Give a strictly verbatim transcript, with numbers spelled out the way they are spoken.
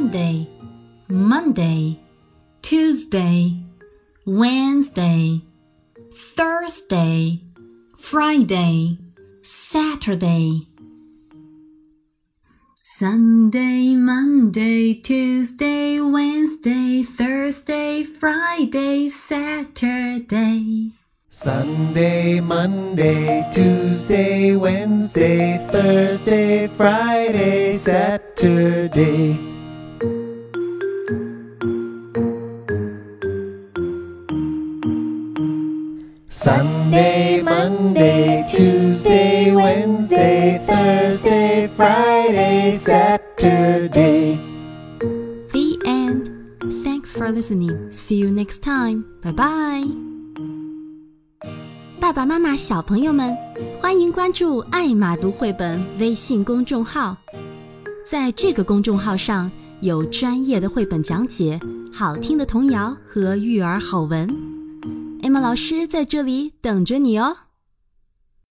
Sunday, Monday, Tuesday, Wednesday, Thursday, Friday, Saturday. Sunday, Monday, Tuesday, Wednesday, Thursday, Friday, Saturday. Sunday, Monday, Tuesday, Wednesday, Thursday, Friday, Saturday. Sunday, Monday, Tuesday, Wednesday, Thursday, Friday, Saturday. The end. Thanks for listening. See you next time. Bye bye. 爸爸妈妈、小朋友们，欢迎关注爱马读绘本微信公众号。在这个公众号上，有专业的绘本讲解、好听的童谣和育儿好文。艾玛老师在这里等着你哦。